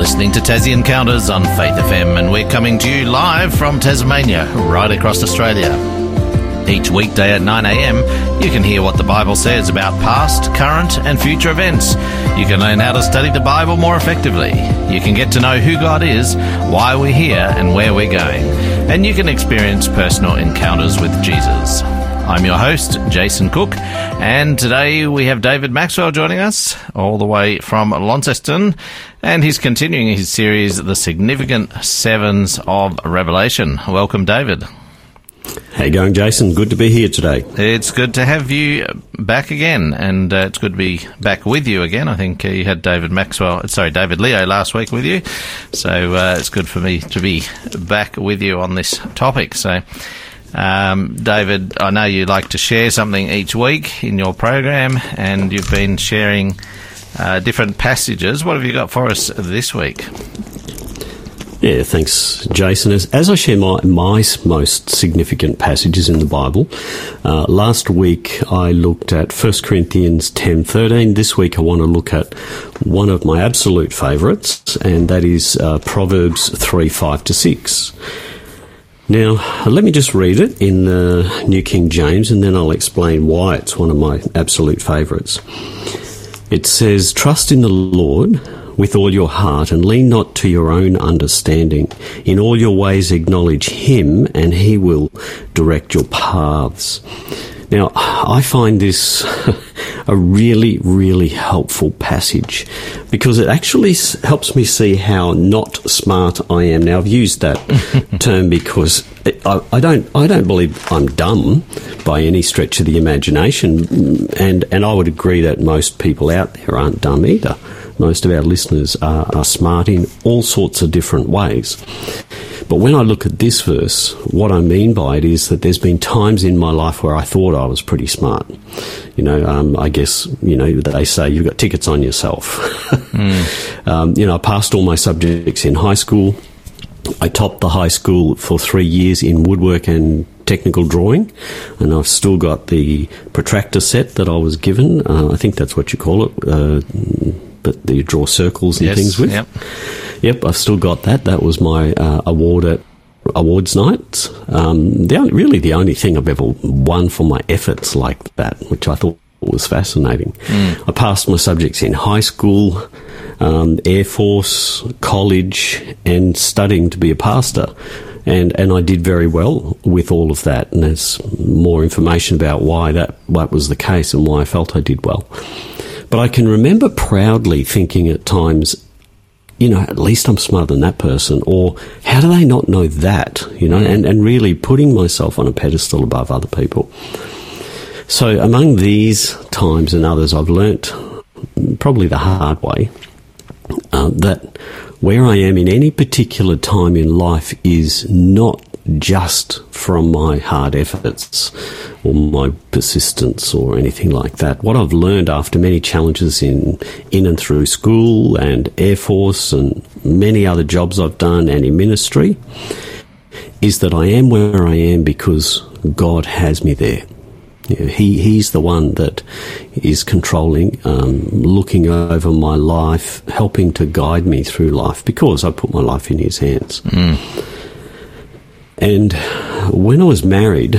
listening to Tassie Encounters on Faith FM, and we're coming to you live from Tasmania, right across Australia. Each weekday at 9 a.m, you can hear what the Bible says about past, current and future events. You can learn how to study the Bible more effectively. You can get to know who God is, why we're here and where we're going. And you can experience personal encounters with Jesus. I'm your host, Jason Cook, and today we have David Maxwell joining us all the way from Launceston, and he's continuing his series, The Significant Sevens of Revelation. Welcome, David. How you going, Jason? Good to be here today. It's good to have you back again, and it's good to be back with you again. I think you had David Leo last week with you, so it's good for me to be back with you on this topic. So, David, I know you like to share something each week in your program, and you've been sharing different passages. What have you got for us this week? Yeah, thanks, Jason. As I share my most significant passages in the Bible, last week I looked at 1 Corinthians 10:13. This week I want to look at one of my absolute favourites, and that is Proverbs 3:5-6. Now, let me just read it in the New King James, and then I'll explain why it's one of my absolute favourites. It says, "Trust in the Lord with all your heart, and lean not to your own understanding. In all your ways acknowledge Him, and He will direct your paths." Now, I find this a really, really helpful passage, because it actually helps me see how not smart I am. Now, I've used that term because I don't believe I'm dumb by any stretch of the imagination, and I would agree that most people out there aren't dumb either. Most of our listeners are smart in all sorts of different ways. But when I look at this verse, what I mean by it is that there's been times in my life where I thought I was pretty smart. You know, I guess, you know, they say you've got tickets on yourself. You know, I passed all my subjects in high school. I topped the high school for 3 years in woodwork and technical drawing, and I've still got the protractor set that I was given. I think that's what you call it, but that you draw circles and things with. Yep, I've still got that. That was my award at awards night. The only thing I've ever won for my efforts like that, which I thought was fascinating. I passed my subjects in high school, Air Force, college, and studying to be a pastor. And I did very well with all of that, and there's more information about why that was the case and why I felt I did well. But I can remember proudly thinking at times, you know, at least I'm smarter than that person, or how do they not know that, you know, and really putting myself on a pedestal above other people. So among these times and others, I've learnt, probably the hard way, that where I am in any particular time in life is not just from my hard efforts or my persistence or anything like that. What I've learned after many challenges in and through school and Air Force and many other jobs I've done and in ministry is that I am where I am because God has me there. You know, He's the one that is controlling, looking over my life, helping to guide me through life because I put my life in His hands. And when I was married,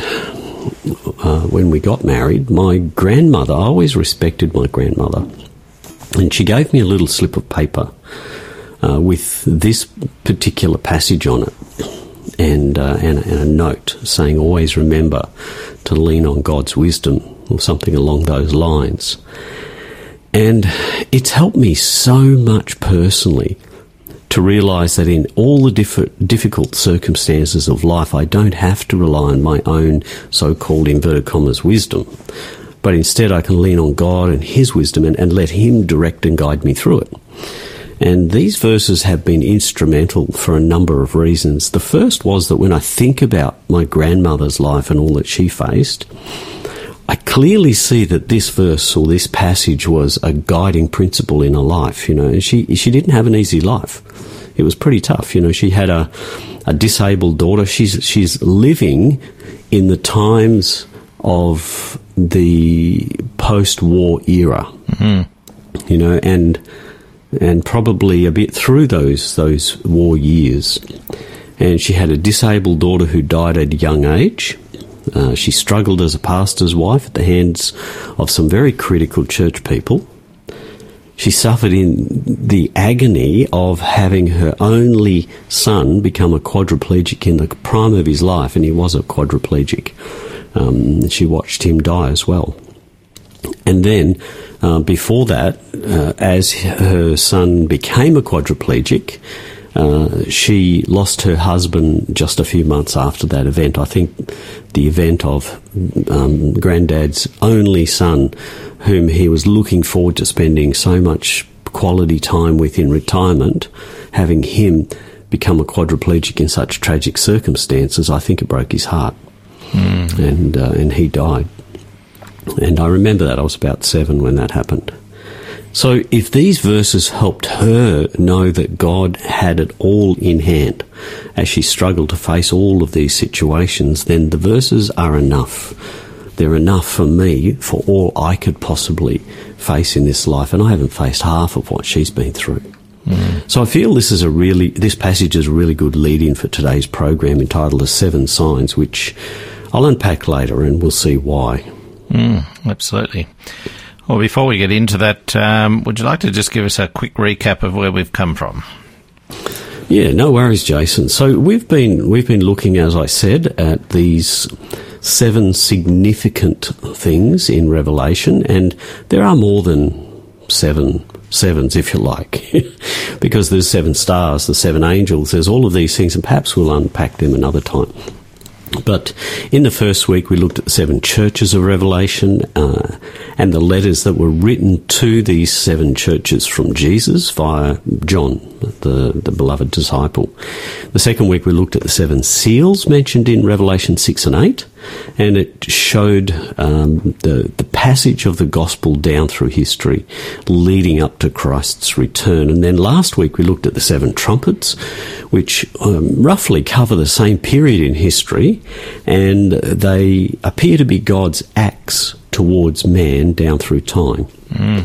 when we got married, my grandmother, I always respected my grandmother, and she gave me a little slip of paper with this particular passage on it, and a note saying, "Always remember to lean on God's wisdom," or something along those lines. And it's helped me so much personally to realise that in all the difficult circumstances of life, I don't have to rely on my own so-called, inverted commas, wisdom. But instead, I can lean on God and His wisdom and let Him direct and guide me through it. And these verses have been instrumental for a number of reasons. The first was that when I think about my grandmother's life and all that she faced, I clearly see that this verse or this passage was a guiding principle in her life. You know, she didn't have an easy life. It was pretty tough. You know, she had a disabled daughter. She's living in the times of the post-war era. You know, and and probably a bit through those war years. And she had a disabled daughter who died at a young age. She struggled as a pastor's wife at the hands of some very critical church people. She suffered in the agony of having her only son become a quadriplegic in the prime of his life, and he was a quadriplegic. She watched him die as well. And then, before that, as her son became a quadriplegic, she lost her husband just a few months after that event. I think the event of Granddad's only son, whom he was looking forward to spending so much quality time with in retirement, having him become a quadriplegic in such tragic circumstances, I think it broke his heart. Mm. And he died. And I remember that. I was about 7 when that happened. So if these verses helped her know that God had it all in hand as she struggled to face all of these situations, then the verses are enough. They're enough for me for all I could possibly face in this life, and I haven't faced half of what she's been through. Mm. So I feel this passage is a really good lead-in for today's program, entitled The Seven Signs, which I'll unpack later and we'll see why. Mm, absolutely. Well, before we get into that, would you like to just give us a quick recap of where we've come from? Yeah, no worries, Jason. So we've been looking, as I said, at these seven significant things in Revelation, and there are more than seven sevens, if you like, because there's seven stars, the seven angels, there's all of these things, and perhaps we'll unpack them another time. But in the first week, we looked at the seven churches of Revelation and the letters that were written to these seven churches from Jesus via John, the beloved disciple. The second week, we looked at the seven seals mentioned in Revelation 6 and 8, and it showed the passage of the gospel down through history leading up to Christ's return. And then last week, we looked at the seven trumpets, which roughly cover the same period in history, and they appear to be God's acts towards man down through time. Mm.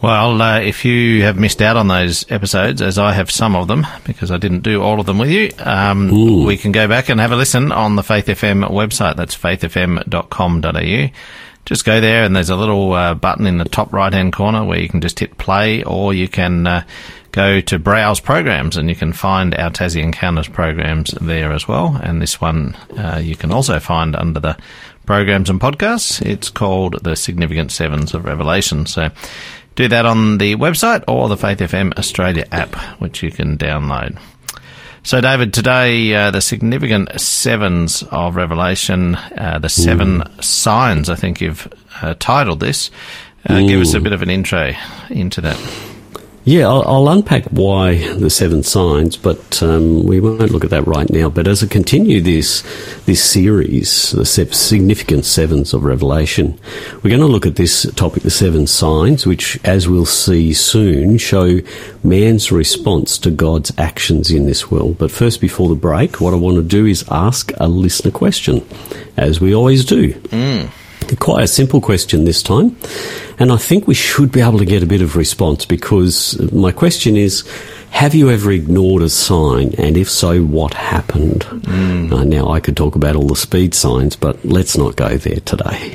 Well, if you have missed out on those episodes, as I have some of them, because I didn't do all of them with you, we can go back and have a listen on the Faith FM website. That's faithfm.com.au. Just go there and there's a little button in the top right-hand corner where you can just hit play, or you can go to Browse Programs and you can find our Tassie Encounters programs there as well. And this one you can also find under the Programs and Podcasts. It's called The Significant Sevens of Revelation. So do that on the website or the Faith FM Australia app, which you can download. So, David, today, the significant sevens of Revelation, the seven signs, I think you've titled this. Give us a bit of an intro into that. Yeah, I'll unpack why the seven signs, but we won't look at that right now. But as I continue this series, the significant sevens of Revelation, we're going to look at this topic, the seven signs, which, as we'll see soon, show man's response to God's actions in this world. But first, before the break, what I want to do is ask a listener question, as we always do. Mm. Quite a simple question this time, and I think we should be able to get a bit of response, because my question is, have you ever ignored a sign, and if so, what happened? Mm. Now, I could talk about all the speed signs, but let's not go there today.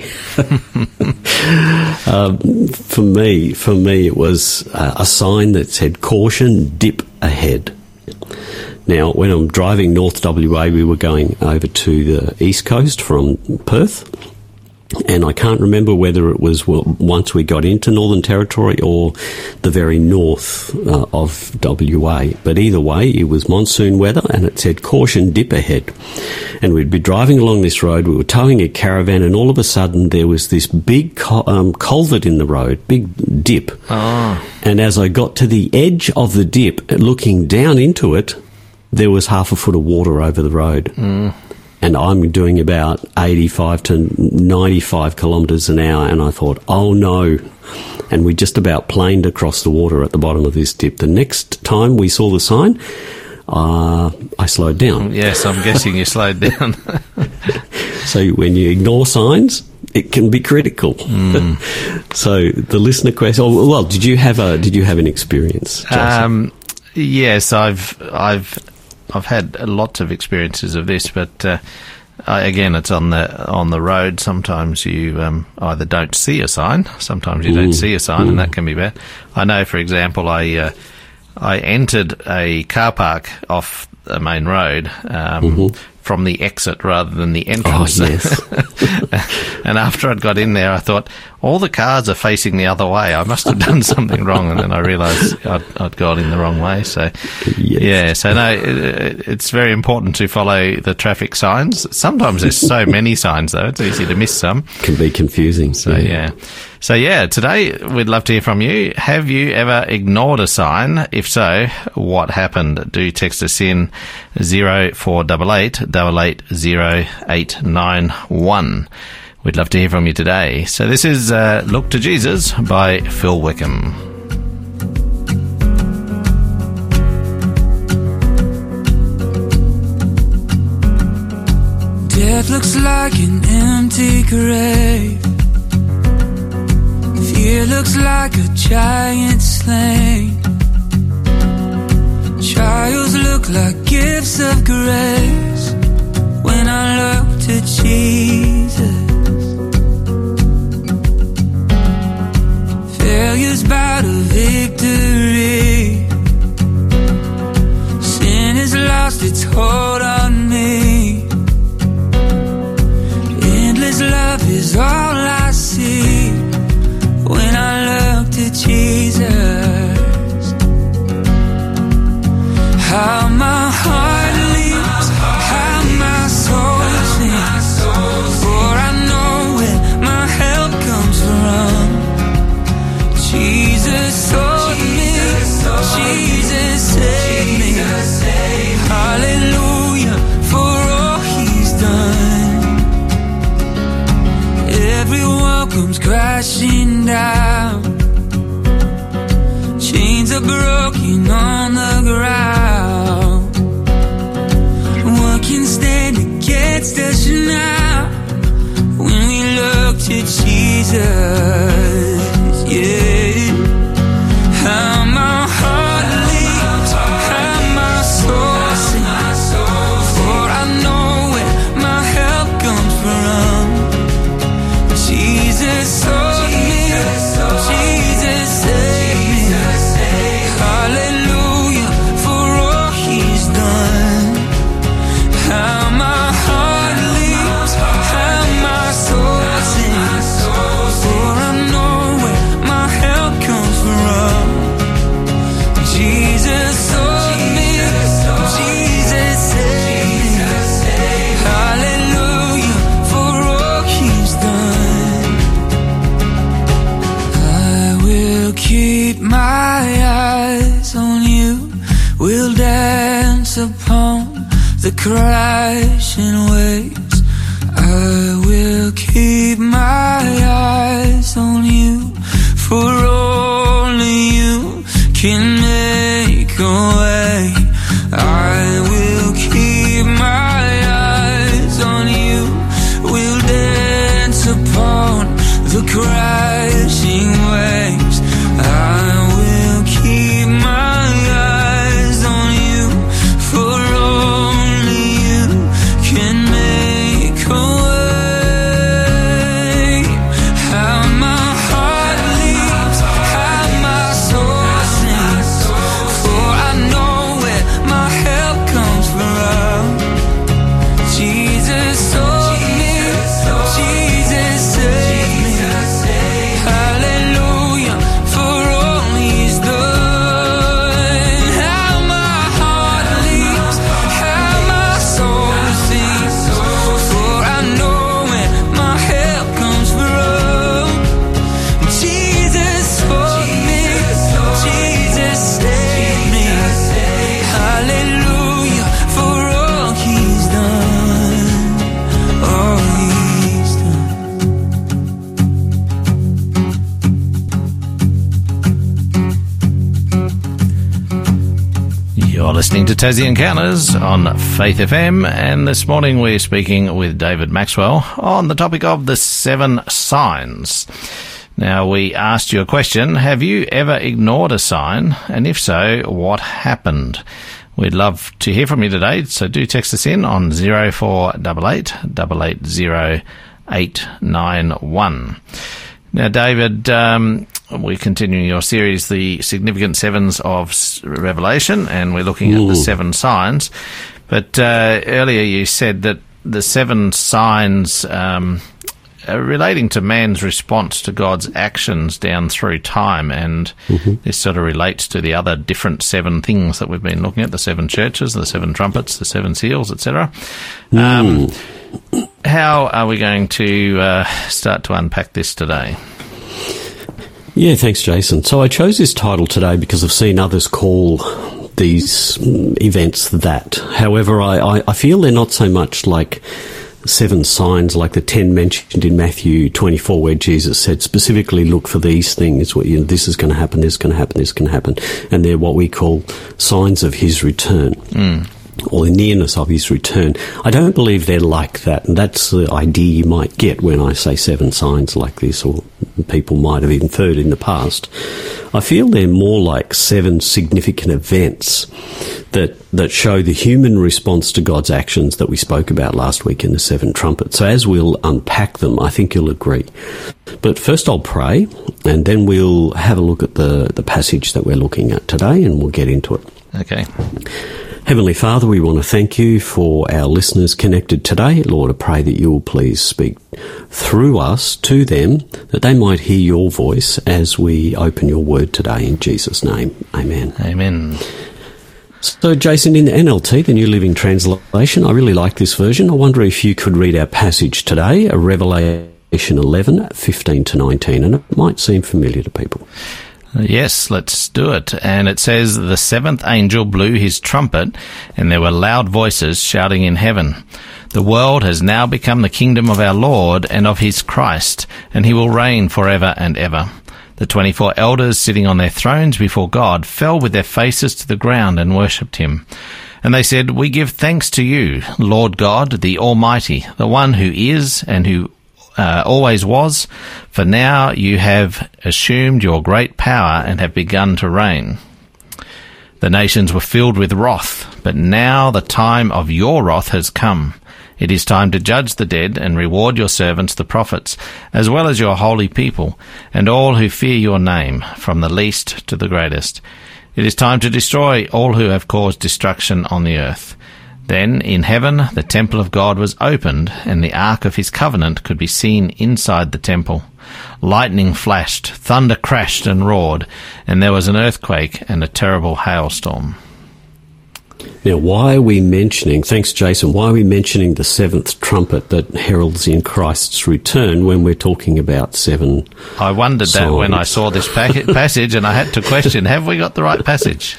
For me, it was a sign that said, caution, dip ahead. Now, when I'm driving north WA, we were going over to the east coast from Perth. And I can't remember whether it was once we got into Northern Territory or the very north of WA. But either way, it was monsoon weather, and it said, caution, dip ahead. And we'd be driving along this road, we were towing a caravan, and all of a sudden there was this big culvert in the road, big dip. Oh. And as I got to the edge of the dip, looking down into it, there was half a foot of water over the road. Mm. And I'm doing about 85 to 95 kilometres an hour, and I thought, oh no. And we just about planed across the water at the bottom of this dip. The next time we saw the sign, I slowed down. Yes, I'm guessing you slowed down. So when you ignore signs, it can be critical. So the listener question. Oh, well, did you have an experience, Jason? Yes, I've had lots of experiences of this, but again, it's on the road. Sometimes you either don't see a sign, sometimes you don't see a sign, and that can be bad. I know, for example, I entered a car park off the main road from the exit rather than the entrance. Oh, yes. And after I'd got in there, I thought, all the cars are facing the other way. I must have done something wrong, and then I realised I'd gone in the wrong way. So, yes. Yeah, so no, it's very important to follow the traffic signs. Sometimes there's so many signs, though, it's easy to miss some. Can be confusing. So, yeah. So, yeah, today we'd love to hear from you. Have you ever ignored a sign? If so, what happened? Do text us in 0488 880 891. We'd love to hear from you today. So this is Look to Jesus by Phil Wickham. Death looks like an empty grave. Fear looks like a giant slain. Trials look like gifts of grace when I look to Jesus. Failure's bout a victory. Sin has lost its hold on me. Endless love is all I see when I look to Jesus. How my heart leaps, how my soul sings, for I know where my help comes from. Jesus taught me, Jesus saved me. Hallelujah for all He's done. Every wall comes crashing down. Chains are broken on the ground. What can stand against us now when we look to Jesus? Yeah. How my heart leaps, how my soul sings, for I know where my help comes from. Jesus taught me, Jesus saved me. Hallelujah for all He's done. How my heart leaps, how my soul sings, for I know where my help comes from. Jesus taught me, Jesus saved me. Hallelujah for all He's done. I will keep my eyes on You. We'll dance upon the crashing waves. I will keep my eyes on You, for only You can make a way. I will keep my eyes on You. We'll dance upon the crashing waves. I will keep my eyes on You, for only You can make a way. How my heart leaps, You're listening to Tassie Encounters on Faith FM, and this morning we're speaking with David Maxwell on the topic of the seven signs. Now, we asked you a question: have you ever ignored a sign? And if so, what happened? We'd love to hear from you today, so do text us in on 0488 880 891. Now, David, we're continuing your series, The Significant Sevens of Revelation, and we're looking at the seven signs. But earlier you said that the seven signs are relating to man's response to God's actions down through time, and this sort of relates to the other different seven things that we've been looking at, the seven churches, the seven trumpets, the seven seals, etc. How are we going to start to unpack this today? Yeah, thanks, Jason. So I chose this title today because I've seen others call these events that. However, I feel they're not so much like seven signs like the 10 mentioned in Matthew 24, where Jesus said specifically, look for these things. What, you know, this is going to happen, this is going to happen, this can happen. And they're what we call signs of his return. Or the nearness of his return. I don't believe they're like that, and that's the idea you might get when I say seven signs like this, or people might have inferred in the past. I feel they're more like seven significant events that show the human response to God's actions that we spoke about last week in the seven trumpets. So as we'll unpack them, I think you'll agree. But first I'll pray, and then we'll have a look at the passage that we're looking at today, and we'll get into it. Okay. Heavenly Father, we want to thank you for our listeners connected today. Lord, I pray that you will please speak through us to them, that they might hear your voice as we open your word today. In Jesus' name, amen. Amen. So, Jason, in the NLT, the New Living Translation, I really like this version. I wonder if you could read our passage today, Revelation 11, 15 to 19, and it might seem familiar to people. Yes, let's do it. And it says, the seventh angel blew his trumpet, and there were loud voices shouting in heaven, "The world has now become the kingdom of our Lord and of his Christ, and he will reign forever and ever." The 24 elders sitting on their thrones before God fell with their faces to the ground and worshipped him. And they said, "We give thanks to you, Lord God, the Almighty, the one who is and who always was, for now you have assumed your great power and have begun to reign. The nations were filled with wrath, but now the time of your wrath has come. It is time to judge the dead and reward your servants the prophets, as well as your holy people, and all who fear your name, from the least to the greatest. It is time to destroy all who have caused destruction on the earth." Then in heaven the temple of God was opened, and the ark of his covenant could be seen inside the temple. Lightning flashed, thunder crashed and roared, and there was an earthquake and a terrible hailstorm. Now, why are we mentioning the seventh trumpet that heralds in Christ's return when we're talking about seven signs? I wondered that when I saw this passage, and I had to question, have we got the right passage?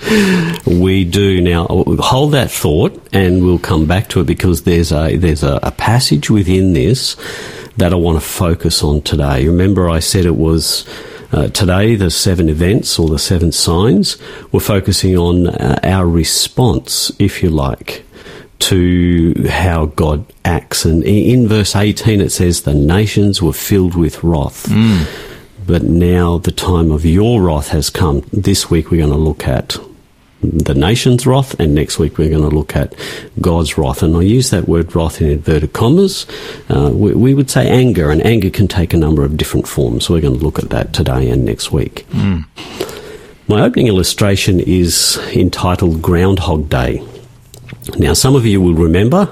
We do. Now, hold that thought, and we'll come back to it, because there's a passage within this that I want to focus on today. Remember, I said it was... today, the seven events, or the seven signs. We're focusing on our response, if you like, to how God acts. And in verse 18, it says, the nations were filled with wrath, but now the time of your wrath has come. This week, we're going to look at the nation's wrath, and next week we're going to look at God's wrath. And I use that word wrath in inverted commas. We would say anger, and anger can take a number of different forms. We're going to look at that today and next week. My opening illustration is entitled Groundhog Day. Now, some of you will remember,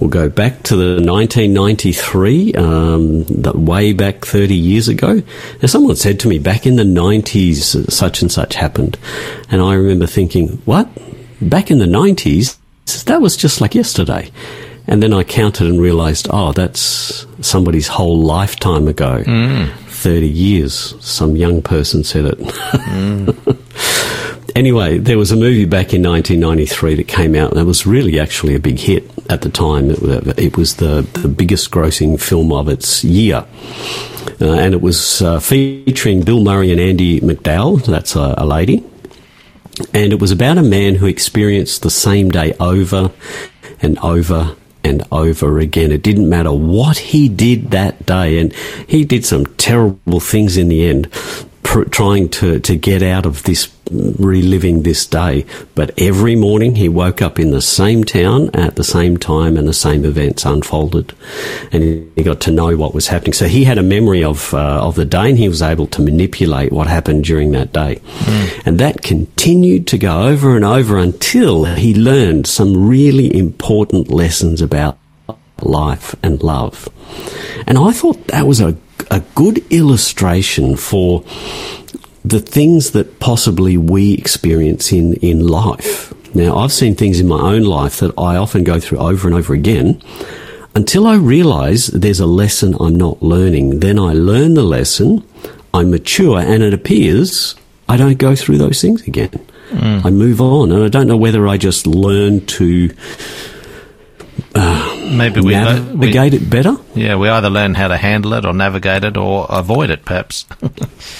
we'll go back to the 1993, way back 30 years ago. Now, someone said to me, back in the 90s, such and such happened. And I remember thinking, what? Back in the 90s? That was just like yesterday. And then I counted and realised, that's somebody's whole lifetime ago. 30 years. Some young person said it. Anyway, there was a movie back in 1993 that came out that was really actually a big hit at the time. It was the biggest grossing film of its year. And it was featuring Bill Murray and Andy McDowell. That's a lady. And it was about a man who experienced the same day over and over and over again. It didn't matter what he did that day, and he did some terrible things in the end, trying to get out of this, reliving this day. But every morning he woke up in the same town at the same time, and the same events unfolded, and he got to know what was happening. So he had a memory of the day, and he was able to manipulate what happened during that day. And that continued to go over and over until he learned some really important lessons about life and love. And I thought that was a good illustration for the things that possibly we experience in life. Now, I've seen things in my own life that I often go through over and over again until I realise there's a lesson I'm not learning. Then I learn the lesson, I mature, and it appears I don't go through those things again. I move on, and I don't know whether I just learn to... maybe we navigate it better. Yeah, we either learn how to handle it or navigate it or avoid it, perhaps.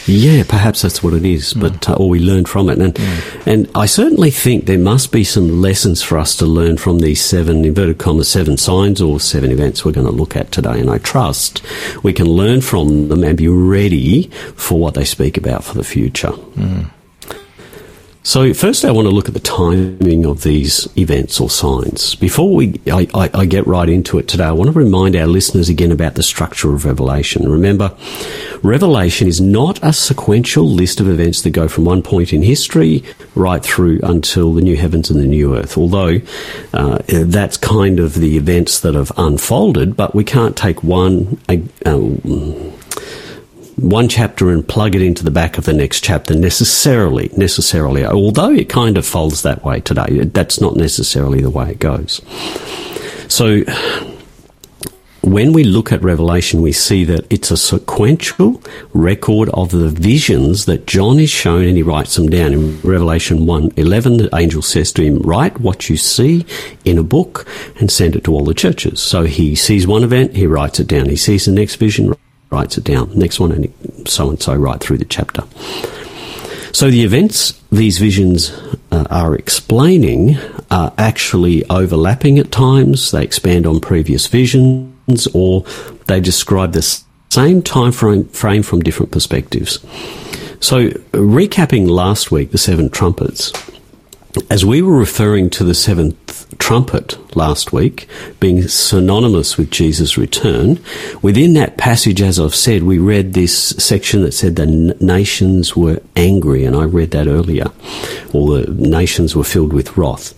Yeah, perhaps that's what it is, but or we learn from it. And I certainly think there must be some lessons for us to learn from these seven, inverted commas, seven signs or seven events we're going to look at today. And I trust we can learn from them and be ready for what they speak about for the future. So first I want to look at the timing of these events or signs. Before I get right into it today, I want to remind our listeners again about the structure of Revelation. Remember, Revelation is not a sequential list of events that go from one point in history right through until the new heavens and the new earth, although that's kind of the events that have unfolded, but we can't take one chapter and plug it into the back of the next chapter necessarily, although it kind of folds that way today. That's not necessarily the way it goes. So when we look at Revelation, we see that it's a sequential record of the visions that John is shown, and he writes them down. In Revelation 1:11, the angel says to him, write what you see in a book and send it to all the churches. So he sees one event, he writes it down. He sees the next vision, writes it down, next one, and so-and-so, right through the chapter. So the events these visions are explaining are actually overlapping at times. They expand on previous visions, or they describe the same time frame from different perspectives. So recapping last week, the seven trumpets, as we were referring to the seventh trumpet last week being synonymous with Jesus' return, within that passage, as I've said, we read this section that said the nations were angry, and I read that earlier, or the nations were filled with wrath.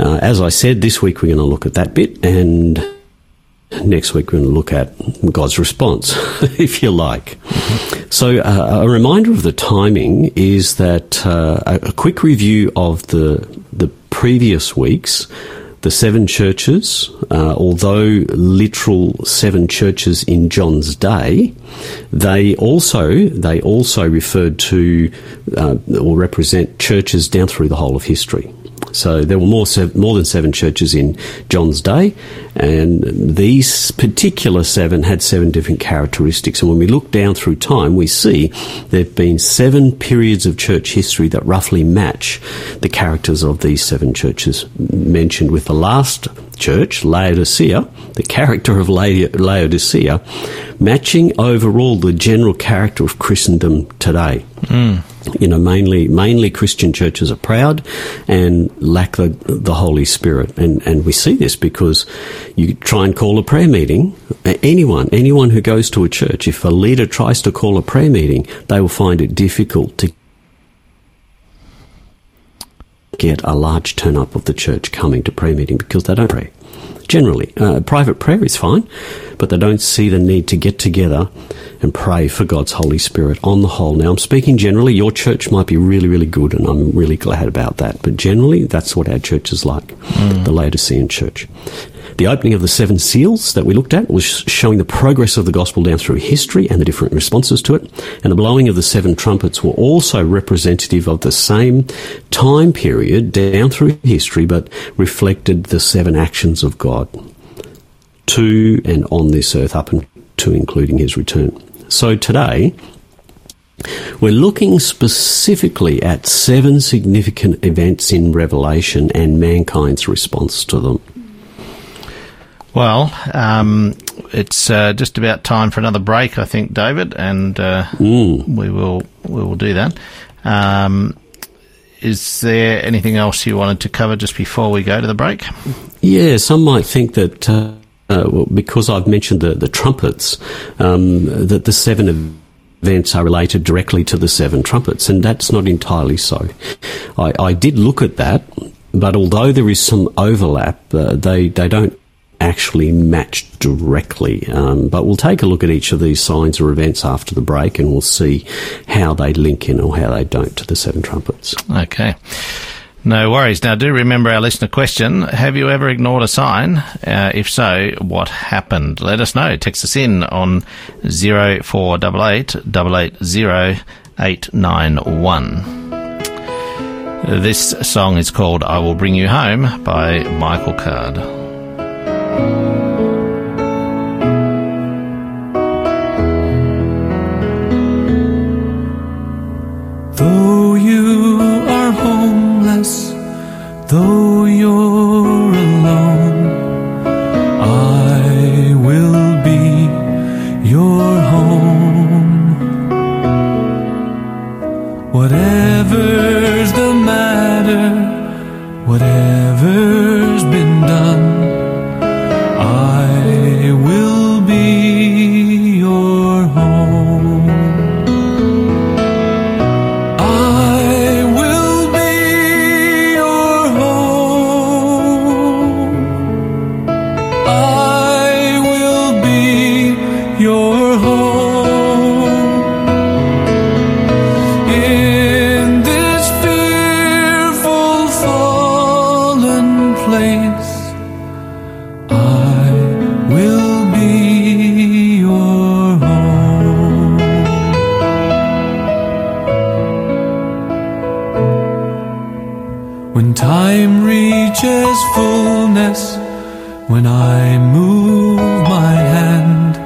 As I said, this week we're going to look at that bit, and next week we're going to look at God's response, if you like. So a reminder of the timing is that a quick review of the previous weeks, the seven churches, although literal seven churches in John's day, they also referred to or represent churches down through the whole of history. So there were more than seven churches in John's day, and these particular seven had seven different characteristics. And when we look down through time, we see there have been seven periods of church history that roughly match the characters of these seven churches mentioned, with the last church, Laodicea, the character of Laodicea, matching overall the general character of Christendom today. You know, mainly Christian churches are proud and lack the Holy Spirit. And we see this because you try and call a prayer meeting. Anyone who goes to a church, if a leader tries to call a prayer meeting, they will find it difficult to get a large turn-up of the church coming to prayer meeting because they don't pray. Generally, private prayer is fine, but they don't see the need to get together and pray for God's Holy Spirit on the whole. Now, I'm speaking generally. Your church might be really, really good, and I'm really glad about that. But generally, that's what our church is like, the Laodicean church. The opening of the seven seals that we looked at was showing the progress of the gospel down through history and the different responses to it. And the blowing of the seven trumpets were also representative of the same time period down through history, but reflected the seven actions of God to and on this earth, up and to including his return. So today, We're looking specifically at seven significant events in Revelation and mankind's response to them. Well, it's just about time for another break, I think, David, and we will do that. Is there anything else you wanted to cover just before we go to the break? Yeah, some might think that because I've mentioned the trumpets, that the seven events are related directly to the seven trumpets, and that's not entirely so. I did look at that, but although there is some overlap, they don't actually match directly. But we'll take a look at each of these signs or events after the break, and we'll see how they link in or how they don't to the seven trumpets. Okay. No worries. Now, do remember our listener question. Have you ever ignored a sign? If so, what happened? Let us know. Text us in on 0488 880891. This song is called I Will Bring You Home by Michael Card. Though you are homeless, though you're alone, I will be your home. Whatever's the matter, whatever's been done, I will be your home. I will be your home. I will be your home. In this fearful fallen place, time reaches fullness, when I move my hand,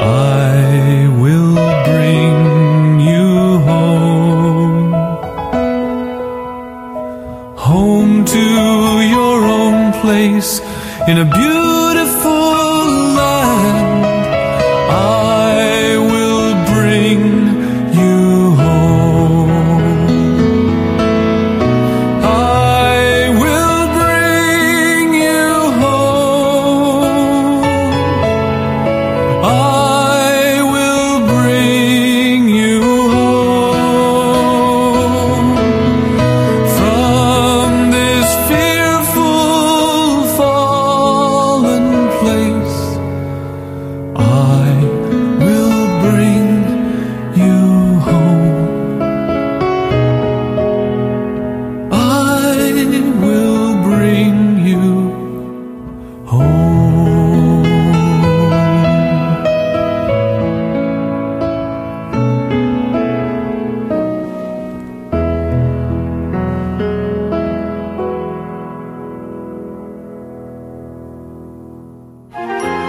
I will bring you home. Home to your own place in a beautiful land. I will bring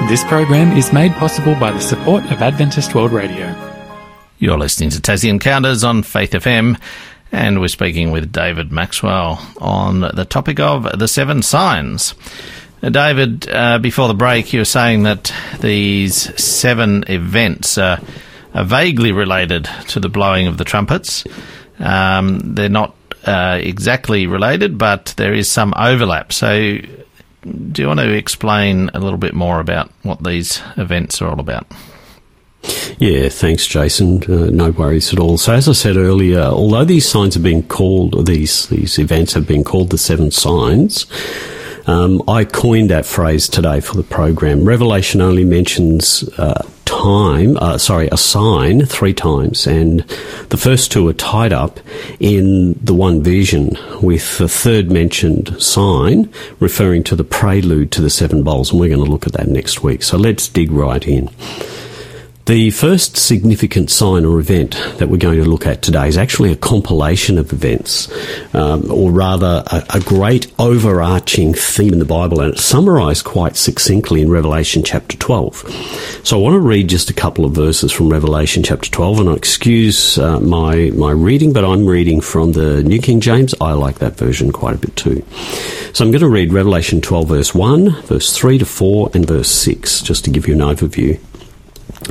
This program is made possible by the support of Adventist World Radio. You're listening to Tassie Encounters on Faith FM, and we're speaking with David Maxwell on the topic of the seven signs. David, before the break, you were saying that these seven events are vaguely related to the blowing of the trumpets. They're not exactly related, but there is some overlap. So do you want to explain a little bit more about what these events are all about? Yeah, thanks, Jason. No worries at all. So as I said earlier, although these signs have been called, or these events have been called the seven signs, I coined that phrase today for the program. Revelation only mentions a sign three times, and the first two are tied up in the one vision, with the third mentioned sign referring to the prelude to the seven bowls, and we're going to look at that next week. So let's dig right in. The first significant sign or event that we're going to look at today is actually a compilation of events, or rather a great overarching theme in the Bible, and it's summarised quite succinctly in Revelation chapter 12. So I want to read just a couple of verses from Revelation chapter 12, and I excuse my reading, but I'm reading from the New King James. I like that version quite a bit too. So I'm going to read Revelation 12 verse 1, verse 3 to 4 and verse 6, just to give you an overview.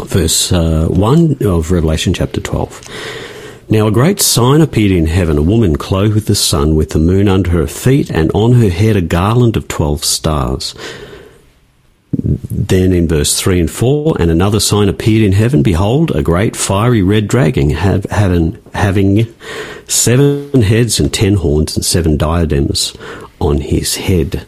Verse 1 of Revelation chapter 12. Now a great sign appeared in heaven, a woman clothed with the sun, with the moon under her feet, and on her head a garland of 12 stars. Then in verse 3 and 4, and another sign appeared in heaven, behold, a great fiery red dragon, having 7 heads and 10 horns and 7 diadems on his head.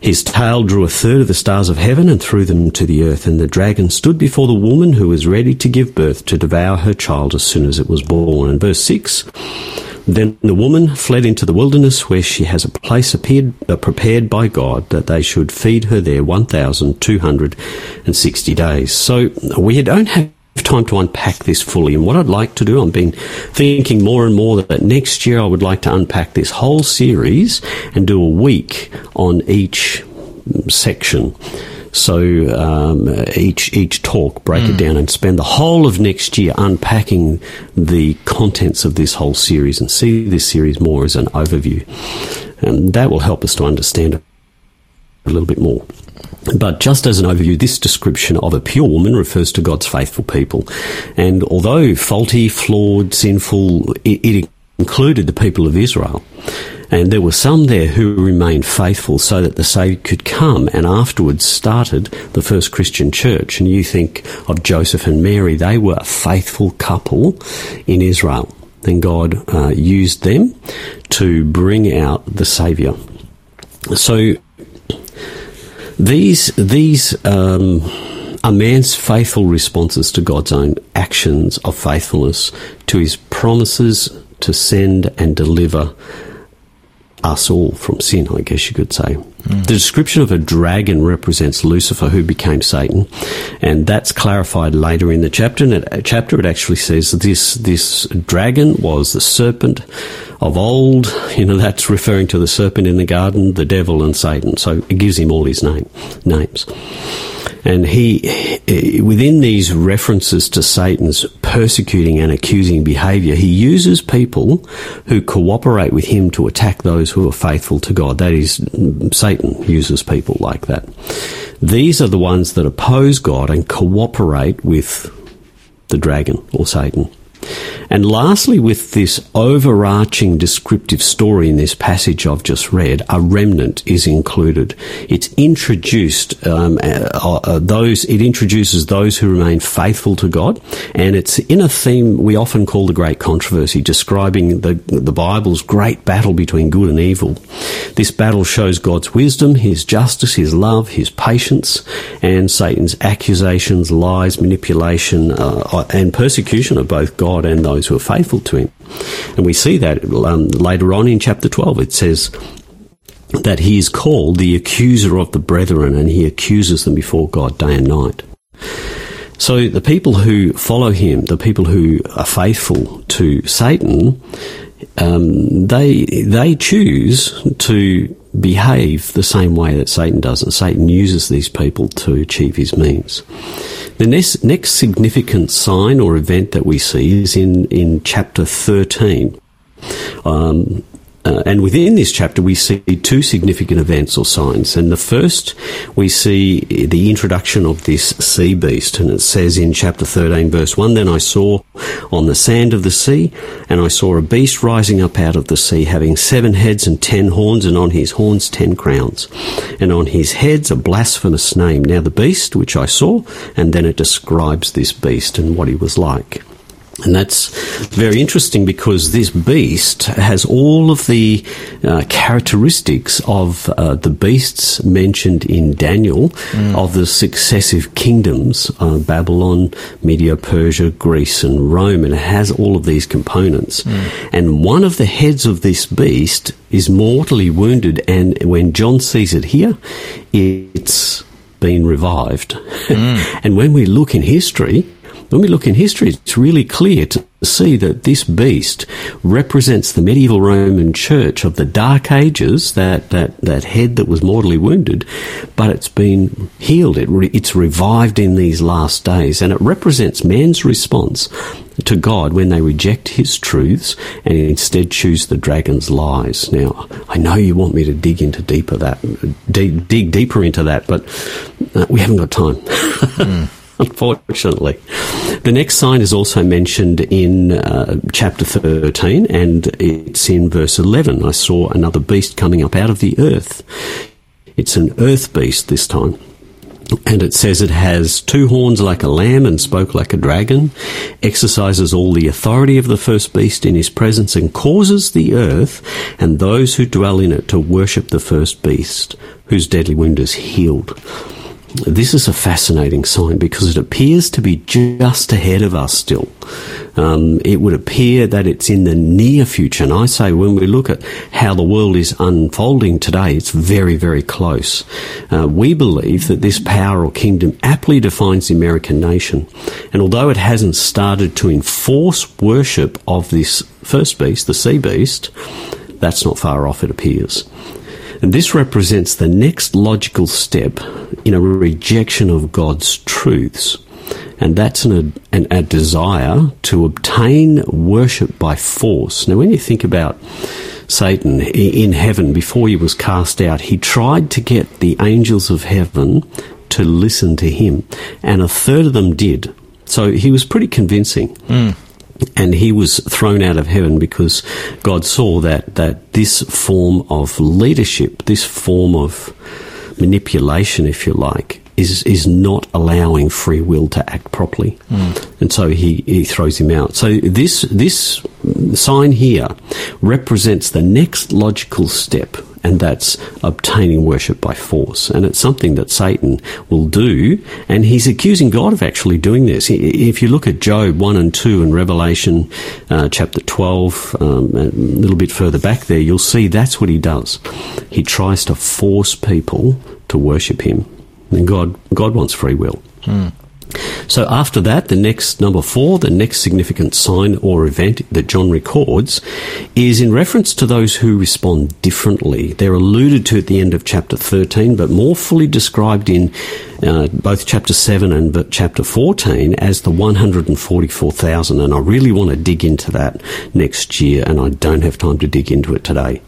His tail drew a third of the stars of heaven and threw them to the earth, and the dragon stood before the woman who was ready to give birth, to devour her child as soon as it was born. And verse 6, then the woman fled into the wilderness, where she has a place prepared by God, that they should feed her there 1,260 days. So we don't have time to unpack this fully, and what I'd like to do, I've been thinking more and more that next year I would like to unpack this whole series and do a week on each section. So each talk, break it down and spend the whole of next year unpacking the contents of this whole series and see this series more as an overview, and that will help us to understand it a little bit more. But just as an overview, this description of a pure woman refers to God's faithful people. And although faulty, flawed, sinful, it included the people of Israel. And there were some there who remained faithful so that the Saviour could come, and afterwards started the first Christian church. And you think of Joseph and Mary, they were a faithful couple in Israel. Then God used them to bring out the Saviour. So These are man's faithful responses to God's own actions of faithfulness, to his promises to send and deliver us all from sin, I guess you could say. The description of a dragon represents Lucifer, who became Satan, and that's clarified later in the chapter. And it actually says this dragon was the serpent of old. You know, that's referring to the serpent in the garden, the devil and Satan. So it gives him all his names. And he, within these references to Satan's persecuting and accusing behaviour, he uses people who cooperate with him to attack those who are faithful to God. That is, Satan uses people like that. These are the ones that oppose God and cooperate with the dragon or Satan. And lastly, with this overarching descriptive story in this passage I've just read, a remnant is included. It's introduced, it introduces those who remain faithful to God, and it's in a theme we often call the Great Controversy, describing the Bible's great battle between good and evil. This battle shows God's wisdom, his justice, his love, his patience, and Satan's accusations, lies, manipulation, and persecution of both God and those who are faithful to him. And we see that later on in chapter 12. It says that he is called the accuser of the brethren, and he accuses them before God day and night. So the people who follow him, the people who are faithful to Satan, they choose to behave the same way that Satan does, and Satan uses these people to achieve his means. The next significant sign or event that we see is in chapter 13. And within this chapter, we see two significant events or signs. And the first, we see the introduction of this sea beast. And it says in chapter 13, verse 1, then I saw on the sand of the sea, and I saw a beast rising up out of the sea, having 7 heads and 10 horns, and on his horns 10 crowns, and on his heads a blasphemous name. Now the beast, which I saw, and then it describes this beast and what he was like. And that's very interesting, because this beast has all of the characteristics of the beasts mentioned in Daniel, of the successive kingdoms, Babylon, Media, Persia, Greece and Rome. And it has all of these components. And one of the heads of this beast is mortally wounded, and when John sees it here, it's been revived. And when we look in history, it's really clear to see that this beast represents the medieval Roman church of the Dark Ages, that head that was mortally wounded, but it's been healed. It's revived in these last days, and it represents man's response to God when they reject his truths and instead choose the dragon's lies. Now, I know you want me to dig deeper into that, but we haven't got time. Unfortunately. The next sign is also mentioned in chapter 13, and it's in verse 11. I saw another beast coming up out of the earth. It's an earth beast this time. And it says it has two horns like a lamb and spoke like a dragon, exercises all the authority of the first beast in his presence, and causes the earth and those who dwell in it to worship the first beast, whose deadly wound is healed. This is a fascinating sign because it appears to be just ahead of us still. It would appear that it's in the near future. And I say when we look at how the world is unfolding today, it's very, very close. We believe that this power or kingdom aptly defines the American nation. And although it hasn't started to enforce worship of this first beast, the sea beast, that's not far off, it appears. And this represents the next logical step in a rejection of God's truths. And that's a desire to obtain worship by force. Now, when you think about Satan in heaven, before he was cast out, he tried to get the angels of heaven to listen to him. And a third of them did. So he was pretty convincing. And he was thrown out of heaven because God saw that this form of leadership, this form of manipulation, if you like, is not allowing free will to act properly. And so he throws him out. So this sign here represents the next logical step, and that's obtaining worship by force. And it's something that Satan will do, and he's accusing God of actually doing this. If you look at Job 1 and 2 and Revelation chapter 12, a little bit further back there, you'll see that's what he does. He tries to force people to worship him. And God wants free will. So after that, the next, number 4, the next significant sign or event that John records is in reference to those who respond differently. They're alluded to at the end of chapter 13, but more fully described in both chapter 7 and chapter 14 as the 144,000. And I really want to dig into that next year, and I don't have time to dig into it today.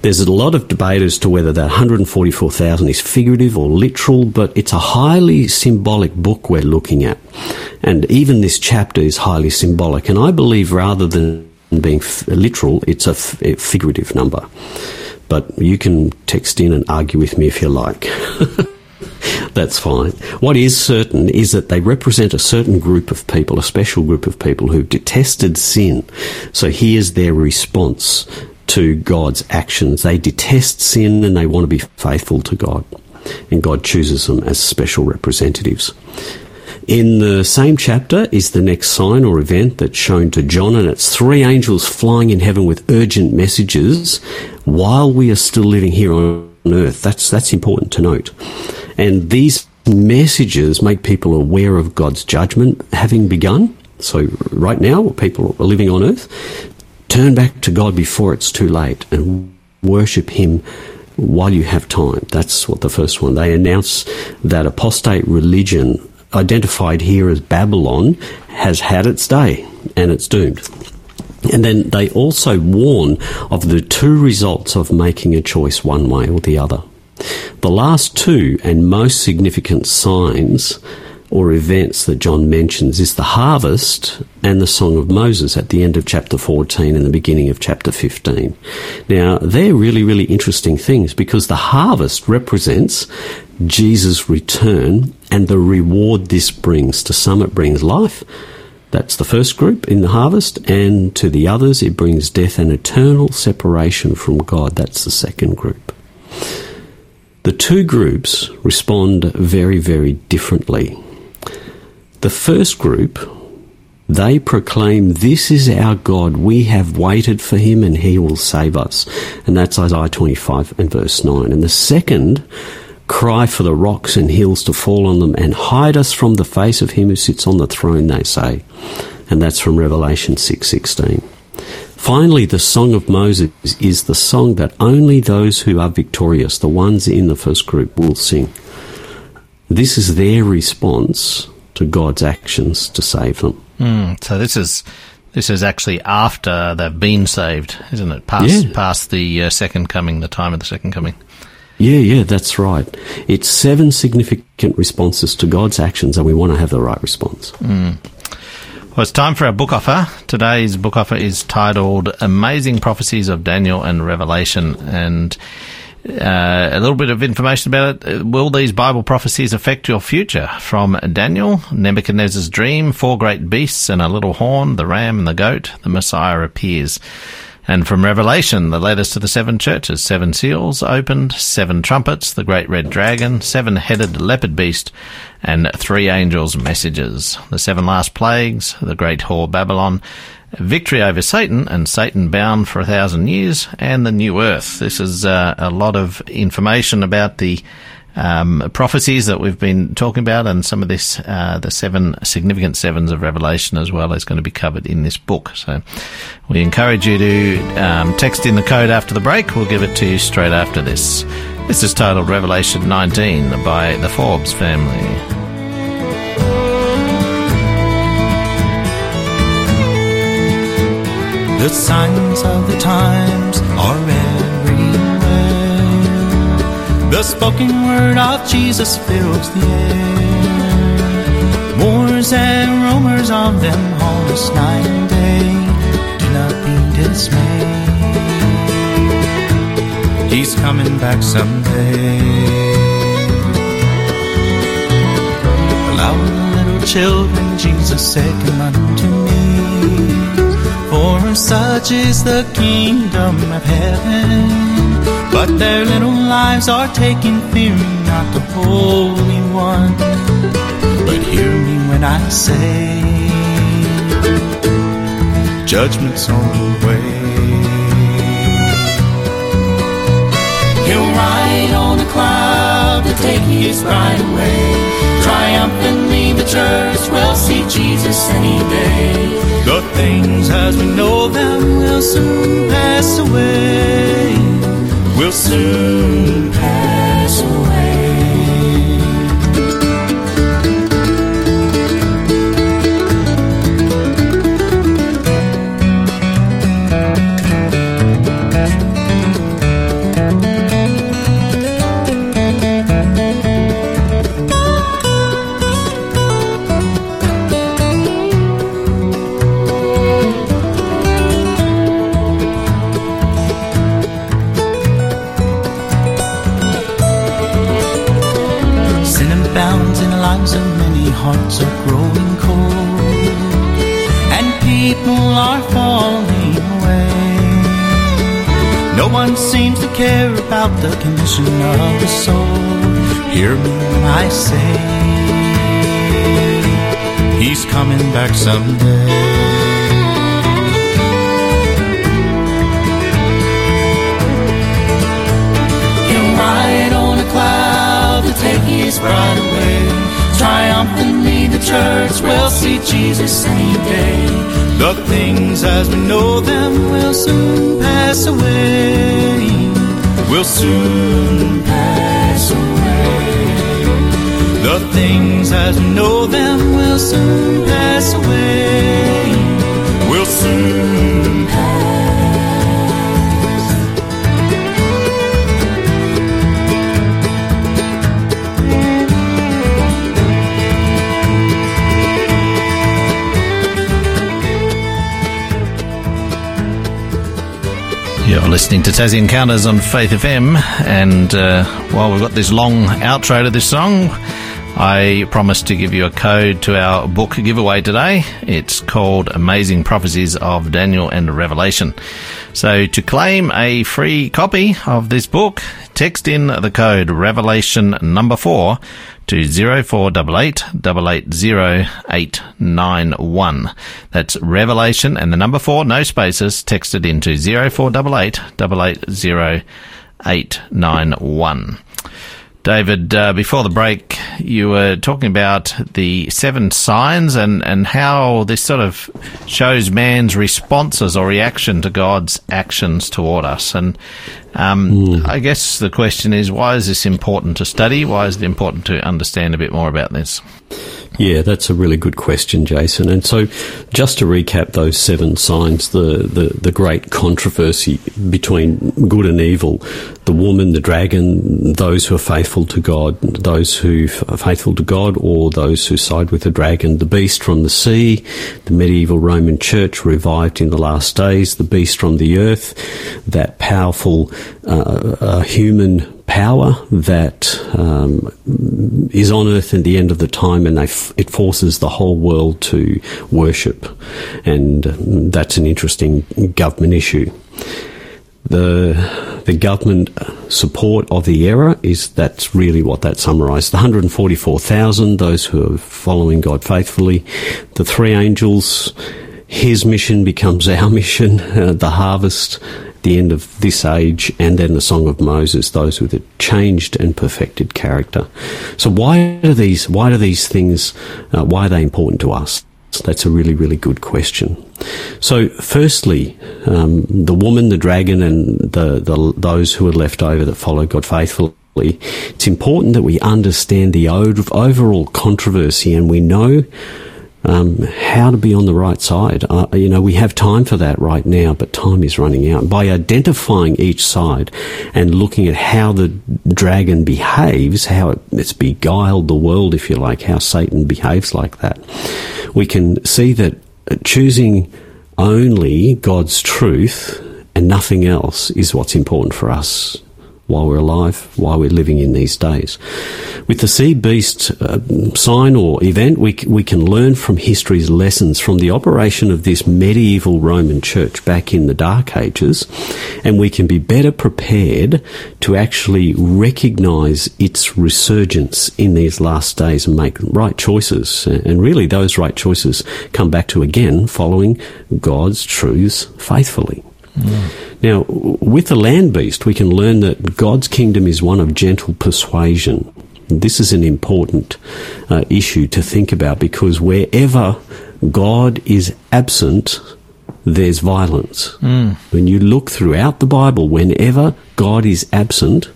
There's a lot of debate as to whether that 144,000 is figurative or literal, but it's a highly symbolic book we're looking at. And even this chapter is highly symbolic. And I believe rather than being literal, it's a figurative number. But you can text in and argue with me if you like. That's fine. What is certain is that they represent a certain group of people, a special group of people who've detested sin. So here's their response to God's actions. They detest sin and they want to be faithful to God. And God chooses them as special representatives. In the same chapter is the next sign or event that's shown to John, and it's 3 angels flying in heaven with urgent messages while we are still living here on earth. That's important to note. And these messages make people aware of God's judgment having begun. So right now, people are living on earth. Turn back to God before it's too late and worship him while you have time. That's what the first one. They announce that apostate religion, identified here as Babylon, has had its day and it's doomed. And then they also warn of the 2 results of making a choice one way or the other. The last 2 and most significant signs or events that John mentions is the harvest and the Song of Moses at the end of chapter 14 and the beginning of chapter 15. Now, they're really, really interesting things because the harvest represents Jesus' return and the reward this brings. To some, it brings life. That's the first group in the harvest. And to the others, it brings death and eternal separation from God. That's the second group. The 2 groups respond very, very differently. The first group, they proclaim, this is our God, we have waited for him and he will save us. And that's Isaiah 25 and verse 9. And the second Cry for the rocks and hills to fall on them, and hide us from the face of him who sits on the throne, they say. And that's from Revelation 6:16. Finally, the Song of Moses is the song that only those who are victorious, the ones in the first group, will sing. This is their response to God's actions to save them. So this is actually after they've been saved, isn't it? Past the second coming, the time of the second coming. Yeah, that's right. It's seven significant responses to God's actions, and we want to have the right response. Well, it's time for our book offer. Today's book offer is titled Amazing Prophecies of Daniel and Revelation, and a little bit of information about it. Will these Bible prophecies affect your future? From Daniel, Nebuchadnezzar's dream, four great beasts and a little horn, the ram and the goat, the Messiah appears. And from Revelation, the letters to the seven churches, seven seals opened, seven trumpets, the great red dragon, seven-headed leopard beast, and three angels' messages, the seven last plagues, the great whore Babylon, victory over Satan, and Satan bound for 1,000 years, and the new earth. This is a lot of information about the prophecies that we've been talking about, and some of this, the seven significant sevens of Revelation as well, is going to be covered in this book. So we encourage you to text in the code after the break. We'll give it to you straight after this. This is titled Revelation 19 by the Forbes family. The signs of the times are everywhere. The spoken word of Jesus fills the air. Wars and rumors of them, all this night and day, do not be dismayed. He's coming back someday. Allow the little children, Jesus said, come unto me. For such is the kingdom of heaven. But their little lives are taken, fearing not the Holy One. But hear me when I say, judgment's on the way. He'll ride on a cloud to take his bride away. Triumphantly the church will see Jesus any day. The things as we know them will soon pass away. Will soon pass away. Hearts are growing cold, and people are falling away. No one seems to care about the condition of the soul. Hear me when I say, he's coming back someday. He'll ride on a cloud to take his bride away. Triumphantly the church will see Jesus any day. The things as we know them will soon pass away. Will soon pass away. The things as we know them will soon pass away. Will soon pass away. You're listening to Tassie Encounters on Faith FM, and while we've got this long outro to this song, I promised to give you a code to our book giveaway today. It's called Amazing Prophecies of Daniel and Revelation. So to claim a free copy of this book, text in the code Revelation number 4 to 0488 880891. That's Revelation and the number 4, no spaces, texted into 0488 880891. David, before the break, you were talking about the seven signs and how this sort of shows man's responses or reaction to God's actions toward us. And I guess the question is, why is this important to study? Why is it important to understand a bit more about this? Yeah, that's a really good question, Jason. And so just to recap those seven signs, the great controversy between good and evil, the woman, the dragon, those who are faithful to God, those who are faithful to God or those who side with the dragon, the beast from the sea, the medieval Roman church revived in the last days, the beast from the earth, that powerful human power that is on earth at the end of the time, and it forces the whole world to worship, and that's an interesting government issue. The government support of the era is that's really what that summarised. The 144,000, those who are following God faithfully, the three angels, his mission becomes our mission, the harvest, the end of this age, and then the Song of Moses, those with a changed and perfected character. So why do these things, why are they important to us? That's a really, really good question. So firstly, the woman, the dragon, and those who are left over that follow God faithfully, it's important that we understand the overall controversy and we know how to be on the right side. We have time for that right now, but time is running out. By identifying each side and looking at how the dragon behaves, how it's beguiled the world, if you like, how Satan behaves like that, we can see that choosing only God's truth and nothing else is what's important for us while we're alive, while we're living in these days. With the sea beast sign or event, we can learn from history's lessons from the operation of this medieval Roman church back in the Dark Ages, and we can be better prepared to actually recognise its resurgence in these last days and make right choices. And really those right choices come back to, again, following God's truths faithfully. Now, with the land beast, we can learn that God's kingdom is one of gentle persuasion. This is an important issue to think about, because wherever God is absent, there's violence. When you look throughout the Bible, whenever God is absent,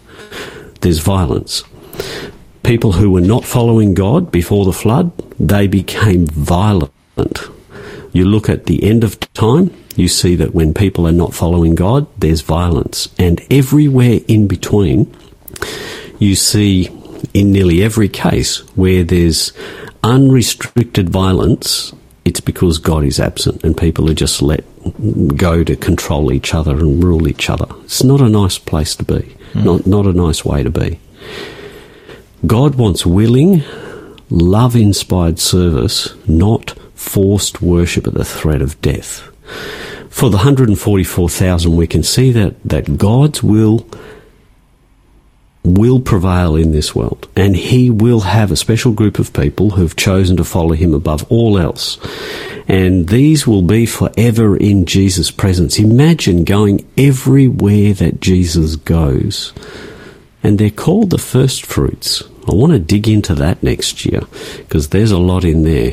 there's violence. People who were not following God before the flood, they became violent. You look at the end of time, you see that when people are not following God, there's violence. And everywhere in between, you see in nearly every case where there's unrestricted violence, it's because God is absent and people are just let go to control each other and rule each other. It's not a nice place to be, not a nice way to be. God wants willing, love-inspired service, not forced worship at the threat of death. For the 144,000, we can see that God's will prevail in this world, and he will have a special group of people who have chosen to follow him above all else, and these will be forever in Jesus' presence. Imagine going everywhere that Jesus goes, and they're called the first fruits. I want to dig into that next year, because there's a lot in there.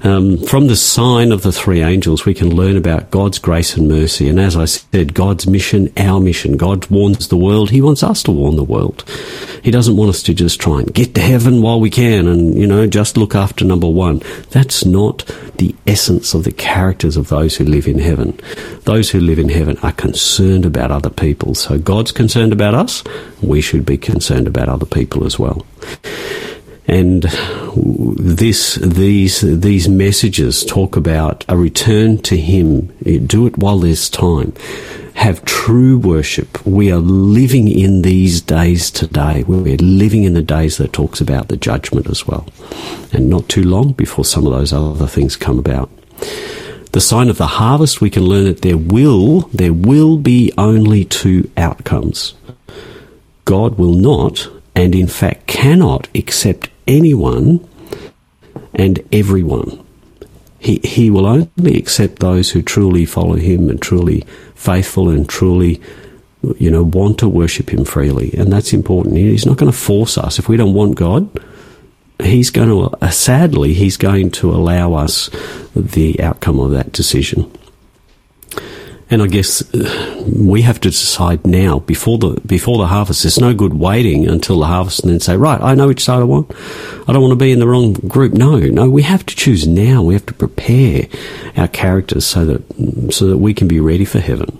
From the sign of the three angels, we can learn about God's grace and mercy. And as I said, God's mission, our mission. God warns the world. He wants us to warn the world. He doesn't want us to just try and get to heaven while we can and, just look after number one. That's not the essence of the characters of those who live in heaven. Those who live in heaven are concerned about other people. So God's concerned about us. We should be concerned about other people as well. And these messages talk about a return to him. Do it while there's time. Have true worship. We are living in these days today. We're living in the days that talks about the judgment as well. And not too long before some of those other things come about. The sign of the harvest, we can learn that there will be only two outcomes. God will not, and in fact cannot, accept anyone and everyone. He will only accept those who truly follow him and truly faithful and truly you know, want to worship him freely. And that's important. He's not going to force us. If we don't want God, he's going to, sadly, he's going to allow us the outcome of that decision. And I guess we have to decide now, before the harvest. There's no good waiting until the harvest and then say, right, I know which side I want. I don't want to be in the wrong group. No, we have to choose now. We have to prepare our characters so that we can be ready for heaven.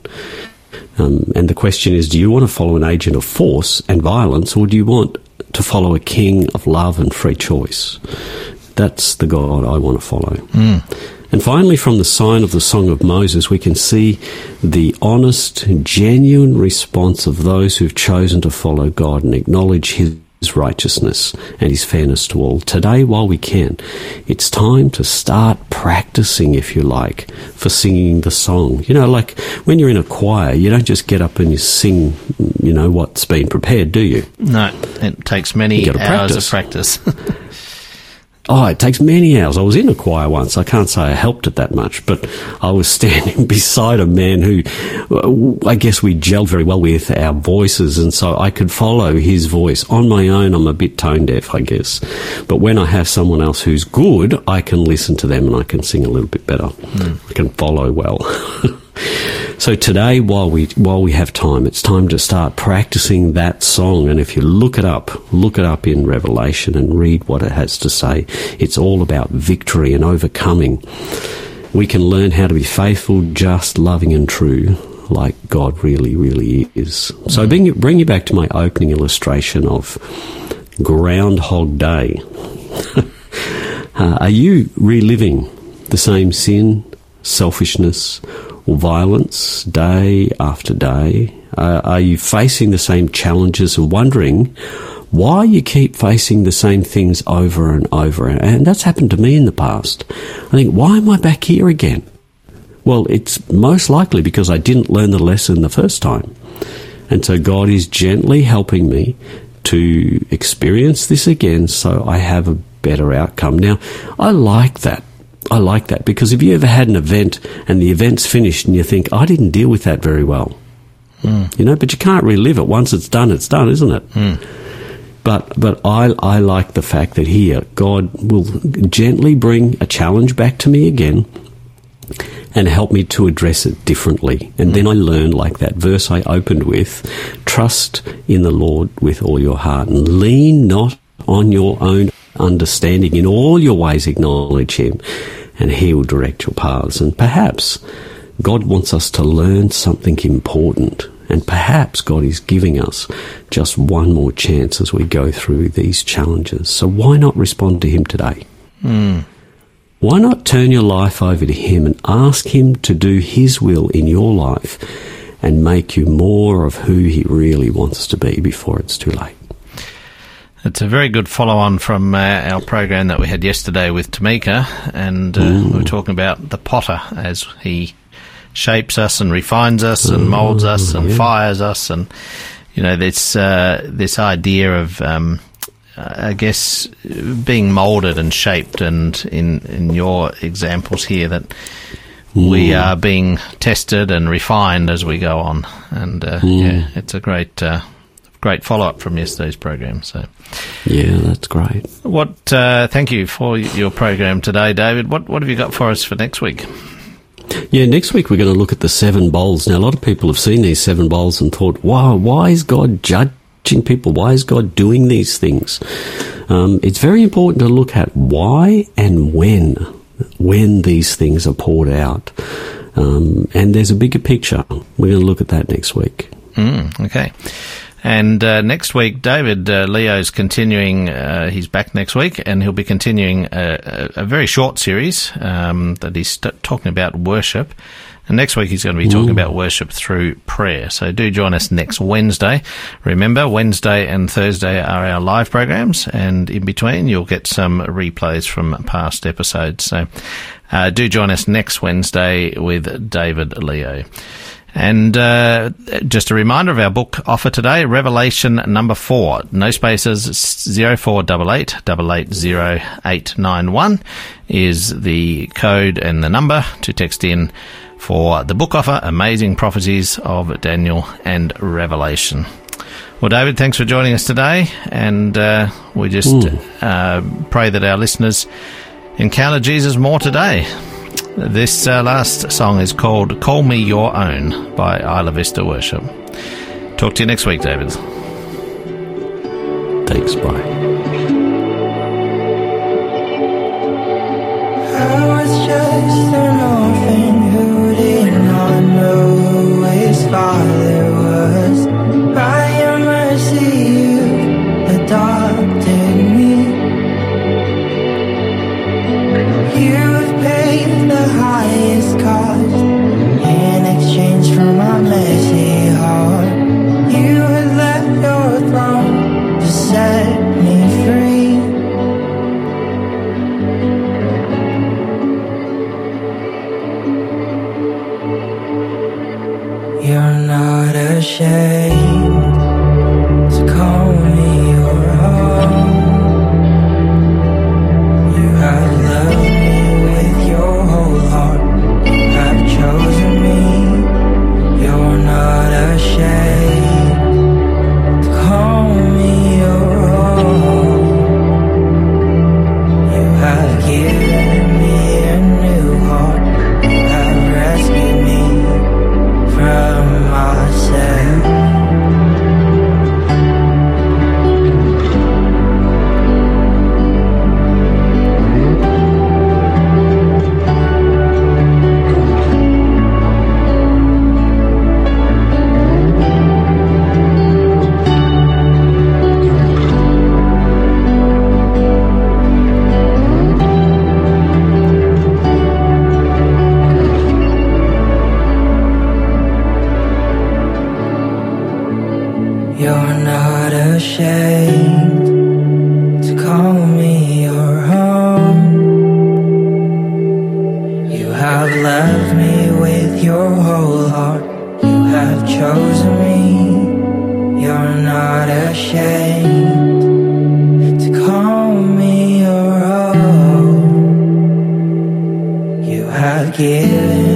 And the question is, do you want to follow an agent of force and violence, or do you want to follow a king of love and free choice? That's the God I want to follow. Mm. And finally, from the sign of the Song of Moses, we can see the honest, genuine response of those who've chosen to follow God and acknowledge his righteousness and his fairness to all. Today, while we can, it's time to start practicing, if you like, for singing the song. You know, like when you're in a choir, you don't just get up and you sing, you know, what's been prepared, do you? No, it takes many hours of practice. Oh, it takes many hours. I was in a choir once. I can't say I helped it that much, but I was standing beside a man who, I guess we gelled very well with our voices, and so I could follow his voice. On my own, I'm a bit tone deaf, I guess. But when I have someone else who's good, I can listen to them and I can sing a little bit better. Mm. I can follow well. So today, while we have time, it's time to start practicing that song. And if you look it up in Revelation and read what it has to say. It's all about victory and overcoming. We can learn how to be faithful, just, loving and true, like God really, really is. So bring you back to my opening illustration of Groundhog Day. Are you reliving the same sin, selfishness, violence day after day? Are you facing the same challenges and wondering why you keep facing the same things over and over? And that's happened to me in the past. I think, why am I back here again? Well, it's most likely because I didn't learn the lesson the first time. And so God is gently helping me to experience this again so I have a better outcome. Now, I like that, because if you ever had an event and the event's finished and you think, I didn't deal with that very well, you know, but you can't relive it. Once it's done, isn't it? Mm. But I like the fact that here God will gently bring a challenge back to me again and help me to address it differently. And then I learn, like that verse I opened with, trust in the Lord with all your heart and lean not on your own understanding. In all your ways acknowledge him, and he will direct your paths. And perhaps God wants us to learn something important, and perhaps God is giving us just one more chance as we go through these challenges. So why not respond to him today? Why not turn your life over to him and ask him to do his will in your life and make you more of who he really wants to be before it's too late? It's a very good follow-on from our program that we had yesterday with Tamika, and we were talking about the potter as he shapes us and refines us and moulds us and fires us, and, you know, this idea of, I guess, being moulded and shaped, and in your examples here that we are being tested and refined as we go on, and it's a great... great follow-up from yesterday's program. So, yeah, that's great. What? Thank you for your program today, David. What have you got for us for next week? Yeah, next week we're going to look at the seven bowls. Now, a lot of people have seen these seven bowls and thought, wow, why is God judging people? Why is God doing these things? It's very important to look at why and when these things are poured out. And there's a bigger picture. We're going to look at that next week. Okay. And next week, David Leo's continuing, he's back next week, and he'll be continuing a very short series that he's talking about worship. And next week he's going to be talking about worship through prayer. So do join us next Wednesday. Remember, Wednesday and Thursday are our live programs, and in between you'll get some replays from past episodes. So do join us next Wednesday with David Leo. And just a reminder of our book offer today, Revelation number 4, no spaces, 0488 880891 is the code and the number to text in for the book offer, Amazing Prophecies of Daniel and Revelation. Well, David, thanks for joining us today, and we just pray that our listeners encounter Jesus more today. This last song is called Call Me Your Own by Isla Vista Worship. Talk to you next week, David. Thanks, bye. I was just an orphan who did not know who his father was. By your mercy you adopted me. You've paid the highest cost in exchange for my messy heart. You had left your throne to set me free. You're not ashamed to call me your own. You have loved me with your whole heart. You have chosen me. You're not ashamed to call me your own. You have given me a new heart. You have rescued me from myself. Given